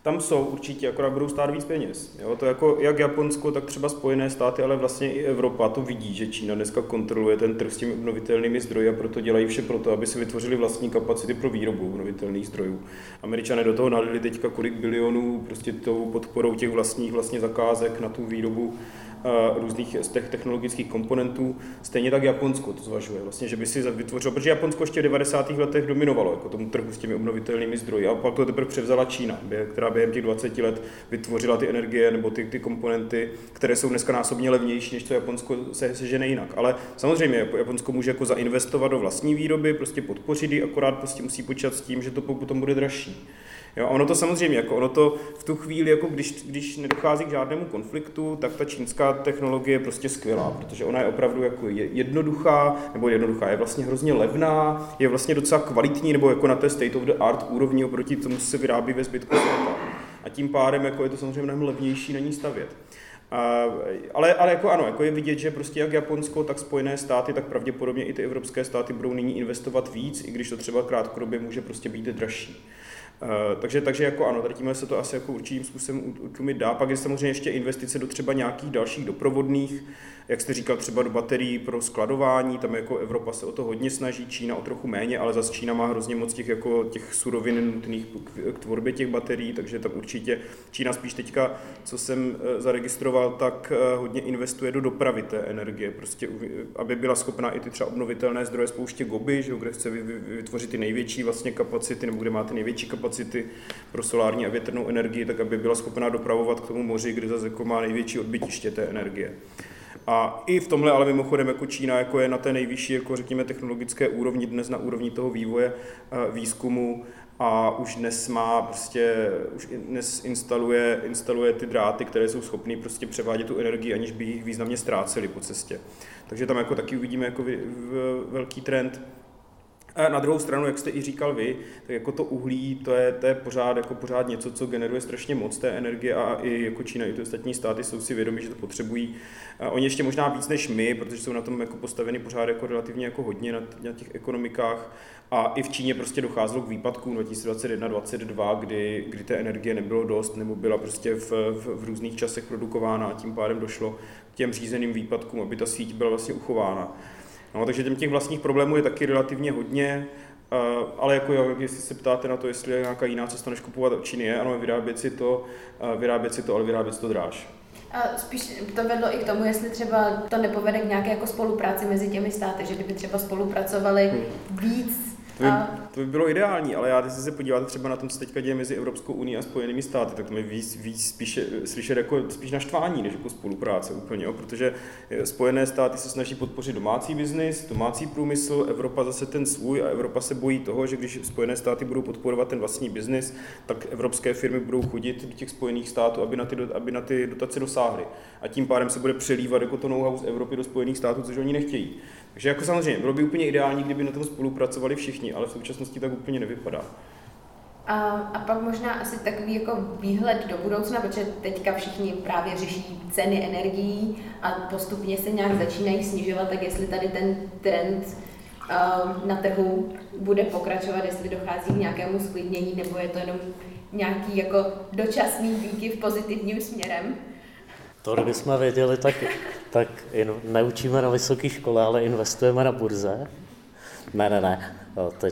tam jsou určitě, akorát budou stát víc peněz. Jo? To jako jak Japonsko, tak třeba Spojené státy, ale vlastně i Evropa to vidí, že Čína dneska kontroluje ten trh s těmi obnovitelnými zdroji a proto dělají vše proto, aby si vytvořili vlastní kapacity pro výrobu obnovitelných zdrojů. Američané do toho nalili teďka kolik bilionů prostě tou podporou těch vlastních vlastně zakázek na tu výrobu různých z těch technologických komponentů, stejně tak Japonsko to zvažuje, vlastně, že by si vytvořilo, protože Japonsko ještě v 90. letech dominovalo jako tomu trhu s těmi obnovitelnými zdroji a pak to teprve převzala Čína, která během těch 20 let vytvořila ty energie nebo ty komponenty, které jsou dneska násobně levnější, než to Japonsko sežene jinak. Ale samozřejmě Japonsko může jako zainvestovat do vlastní výroby, prostě podpořit ji, akorát prostě musí počítat s tím, že to potom bude dražší. Jo, ono to samozřejmě, jako ono to v tu chvíli, jako když nedochází k žádnému konfliktu, tak ta čínská technologie je prostě skvělá, protože ona je opravdu jako jednoduchá, je vlastně hrozně levná, je vlastně docela kvalitní, nebo jako na té state of the art úrovni oproti tomu se vyrábí ve zbytku světa. A tím pádem jako je to samozřejmě mnohem levnější na ní stavět. Ale jako ano, jako je vidět, že prostě jak Japonsko, tak Spojené státy, tak pravděpodobně i ty evropské státy budou nyní investovat víc, i když to třeba krátkodobě může prostě být dražší. Takže jako ano, tady tímhle se to asi jako určitým způsobem utlumit dá. Pak je samozřejmě ještě investice do třeba nějakých dalších doprovodných, jak jste říkal, třeba do baterií pro skladování, tam jako Evropa se o to hodně snaží, Čína o trochu méně, ale zase Čína má hrozně moc těch surovin nutných k tvorbě těch baterií, takže tam určitě Čína spíš teďka, co jsem zaregistroval, tak hodně investuje do dopravy té energie, prostě aby byla schopná i ty třeba obnovitelné zdroje spouště Gobi, že, kde chce vytvořit ty největší vlastně kapacity, nebo kde má ty největší kapacity pro solární a větrnou energii, tak aby byla schopná dopravovat k tomu moři, kde zase jako má největší odbytiště té energie. A i v tomhle ale mimochodem jako Čína jako je na té nejvyšší jako řekněme technologické úrovni dnes na úrovni toho vývoje výzkumu a už dnes má prostě už dnes instaluje ty dráty, které jsou schopné prostě převádět tu energii, aniž by jich významně ztráceli po cestě. Takže tam jako taky uvidíme jako velký trend. A na druhou stranu, jak jste i říkal vy, tak jako to uhlí, to je pořád něco, co generuje strašně moc té energie a i jako Čína i ty ostatní státy jsou si vědomi, že to potřebují. A oni ještě možná víc než my, protože jsou na tom jako postaveny pořád jako relativně jako hodně na těch ekonomikách. A i v Číně prostě docházelo k výpadkům 2021-2022, kdy té energie nebylo dost nebo byla prostě v různých časech produkována a tím pádem došlo k těm řízeným výpadkům, aby ta síť byla vlastně uchována. No, takže těch vlastních problémů je taky relativně hodně, ale jako jestli se ptáte na to, jestli je nějaká jiná cesta než kupovat od Číny, ano, vyrábět si to, ale vyrábět si to dráž. A spíš to vedlo i k tomu, jestli třeba to nepovede k nějaké jako spolupráci mezi těmi státy, že kdyby třeba spolupracovali víc. To by bylo ideální, ale já, když se podíváte třeba na tom, co teďka děje mezi Evropskou unií a Spojenými státy, tak to mi víc spíše slyšet jako spíš naštvání, než jako spolupráce úplně, jo? Protože Spojené státy se snaží podpořit domácí biznis, domácí průmysl, Evropa zase ten svůj a Evropa se bojí toho, že když Spojené státy budou podporovat ten vlastní biznis, tak evropské firmy budou chodit do těch Spojených států, aby na ty dotace dosáhly. A tím pádem se bude přelívat jako to know-how z Evropy do Spojených států, což oni nechtějí. Takže jako samozřejmě, bylo by úplně ideální, kdyby na tom spolupracovali všichni, ale v současnosti tak úplně nevypadá. A pak možná asi takový jako výhled do budoucna, protože teďka všichni právě řeší ceny energií a postupně se nějak začínají snižovat, tak jestli tady ten trend na trhu bude pokračovat, jestli dochází k nějakému sklidnění, nebo je to jenom nějaký jako dočasný výkyv pozitivním směrem. To, kdybychom věděli, tak neučíme na vysoké škole, ale investujeme na burze. Ne,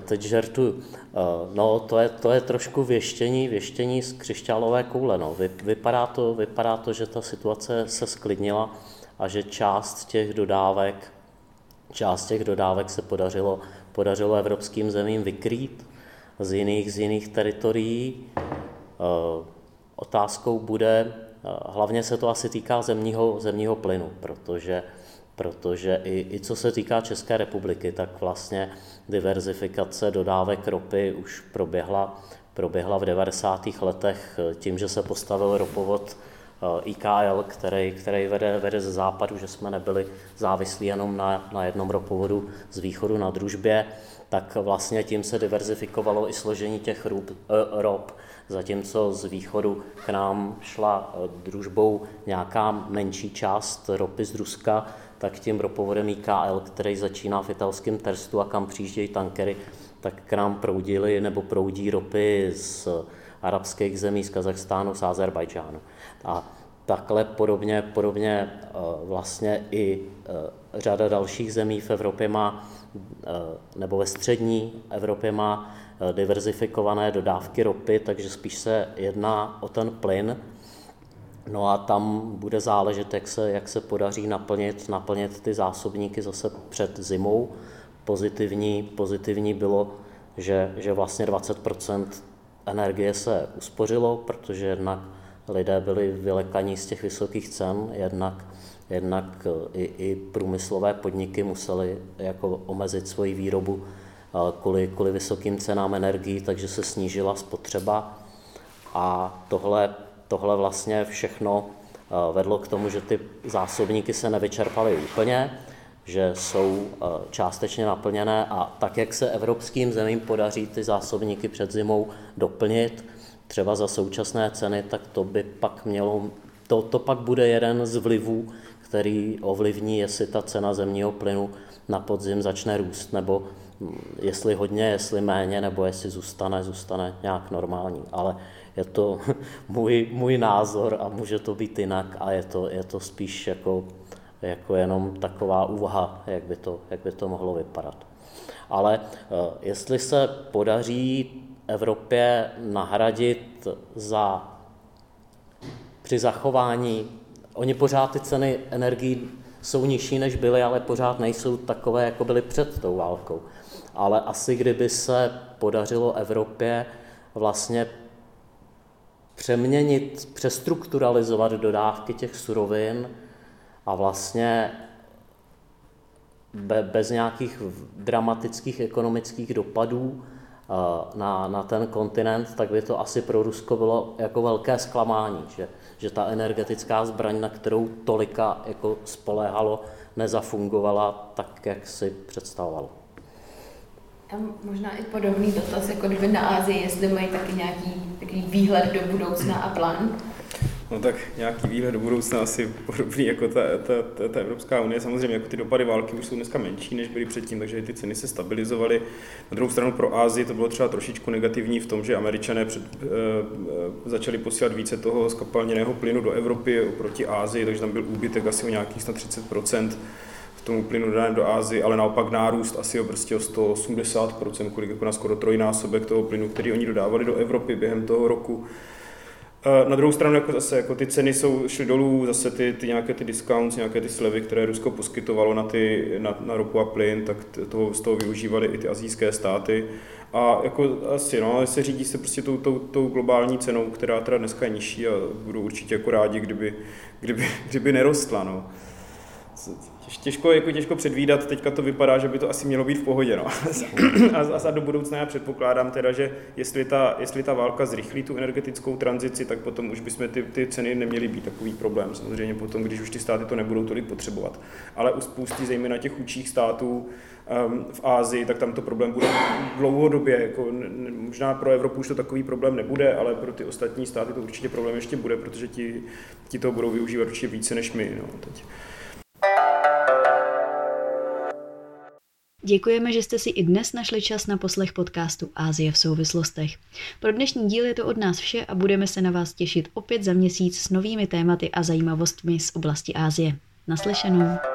teď žertuju. No, to je trošku věštění z křišťálové koule. No. Vypadá to, že ta situace se sklidnila a že část těch dodávek se podařilo evropským zemím vykrýt z jiných teritorií. Otázkou bude, Hlavně se to asi týká zemního plynu, protože i co se týká České republiky, tak vlastně diverzifikace dodávek ropy už proběhla v 90. letech tím, že se postavil ropovod IKL, který vede ze západu, že jsme nebyli závislí jenom na jednom ropovodu z východu na Družbě, tak vlastně tím se diverzifikovalo i složení těch rop. Zatímco z východu k nám šla Družbou nějaká menší část ropy z Ruska, tak tím ropovodem IKL, který začíná v italském Terstu a kam přijíždějí tankery, tak k nám proudily nebo proudí ropy z arabských zemí, z Kazachstánu, z Ázerbájdžánu. A takhle podobně vlastně i řada dalších zemí v Evropě má, nebo ve střední Evropě má diverzifikované dodávky ropy, takže spíš se jedná o ten plyn. No a tam bude záležet, jak se podaří naplnit ty zásobníky zase před zimou. Pozitivní bylo, že vlastně 20% energie se uspořilo, protože jednak lidé byli vylekaní z těch vysokých cen, jednak i průmyslové podniky musely jako omezit svoji výrobu kvůli vysokým cenám energií, takže se snížila spotřeba. A tohle vlastně všechno vedlo k tomu, že ty zásobníky se nevyčerpaly úplně, že jsou částečně naplněné a tak, jak se evropským zemím podaří ty zásobníky před zimou doplnit, třeba za současné ceny, tak to by pak mělo, to pak bude jeden z vlivů, který ovlivní, jestli ta cena zemního plynu na podzim začne růst, nebo jestli hodně, jestli méně, nebo jestli zůstane nějak normální. Ale je to můj názor a může to být jinak a je to spíš jako jenom taková úvaha, jak by to mohlo vypadat. Ale jestli se podaří Evropě nahradit při zachování, oni pořád ty ceny energií jsou nižší, než byly, ale pořád nejsou takové, jako byly před tou válkou. Ale asi kdyby se podařilo Evropě vlastně přeměnit, přestrukturalizovat dodávky těch surovin a vlastně bez nějakých dramatických ekonomických dopadů na ten kontinent, tak by to asi pro Rusko bylo jako velké zklamání, že ta energetická zbraň, na kterou tolika jako spoléhalo, nezafungovala tak, jak si představovalo. A možná i podobný dotaz, jako kdyby na Asii, jestli mají taky nějaký takový výhled do budoucna a plán? No tak nějaký výhled do budoucna asi podobný jako ta Evropská unie. Samozřejmě jako ty dopady války už jsou dneska menší, než byly předtím, takže ty ceny se stabilizovaly. Na druhou stranu pro Asii to bylo třeba trošičku negativní v tom, že Američané začali posílat více toho skapalněného plynu do Evropy oproti Asii, takže tam byl úbytek asi o nějakých 30% v tom plynu dodaném do Asii, ale naopak nárůst asi o 180%, kolik jako na skoro trojnásobek toho plynu, který oni dodávali do Evropy během toho roku. Na druhou stranu jako zase jako ty ceny šly dolů, zase ty nějaké ty discounts, nějaké ty slevy, které Rusko poskytovalo na ropu a plyn, tak z toho využívaly i ty asijské státy. A jako asi se řídí se prostě tou globální cenou, která teda dneska je nižší a budu určitě jako rádi, kdyby nerostla, no. Těžko předvídat, teďka to vypadá, že by to asi mělo být v pohodě, no. A do budoucna já předpokládám teda, že jestli ta válka zrychlí tu energetickou tranzici, tak potom už bychom ty ceny neměly být takový problém, samozřejmě potom, když už ty státy to nebudou tolik potřebovat. Ale u spousty, zejména těch chudších států v Asii, tak tam to problém bude dlouhodobě, jako možná pro Evropu už to takový problém nebude, ale pro ty ostatní státy to určitě problém ještě bude, protože ti to budou využívat určitě více než my, no, teď. Děkujeme, že jste si i dnes našli čas na poslech podcastu Asie v souvislostech. Pro dnešní díl je to od nás vše a budeme se na vás těšit opět za měsíc s novými tématy a zajímavostmi z oblasti Asie. Naslyšenou.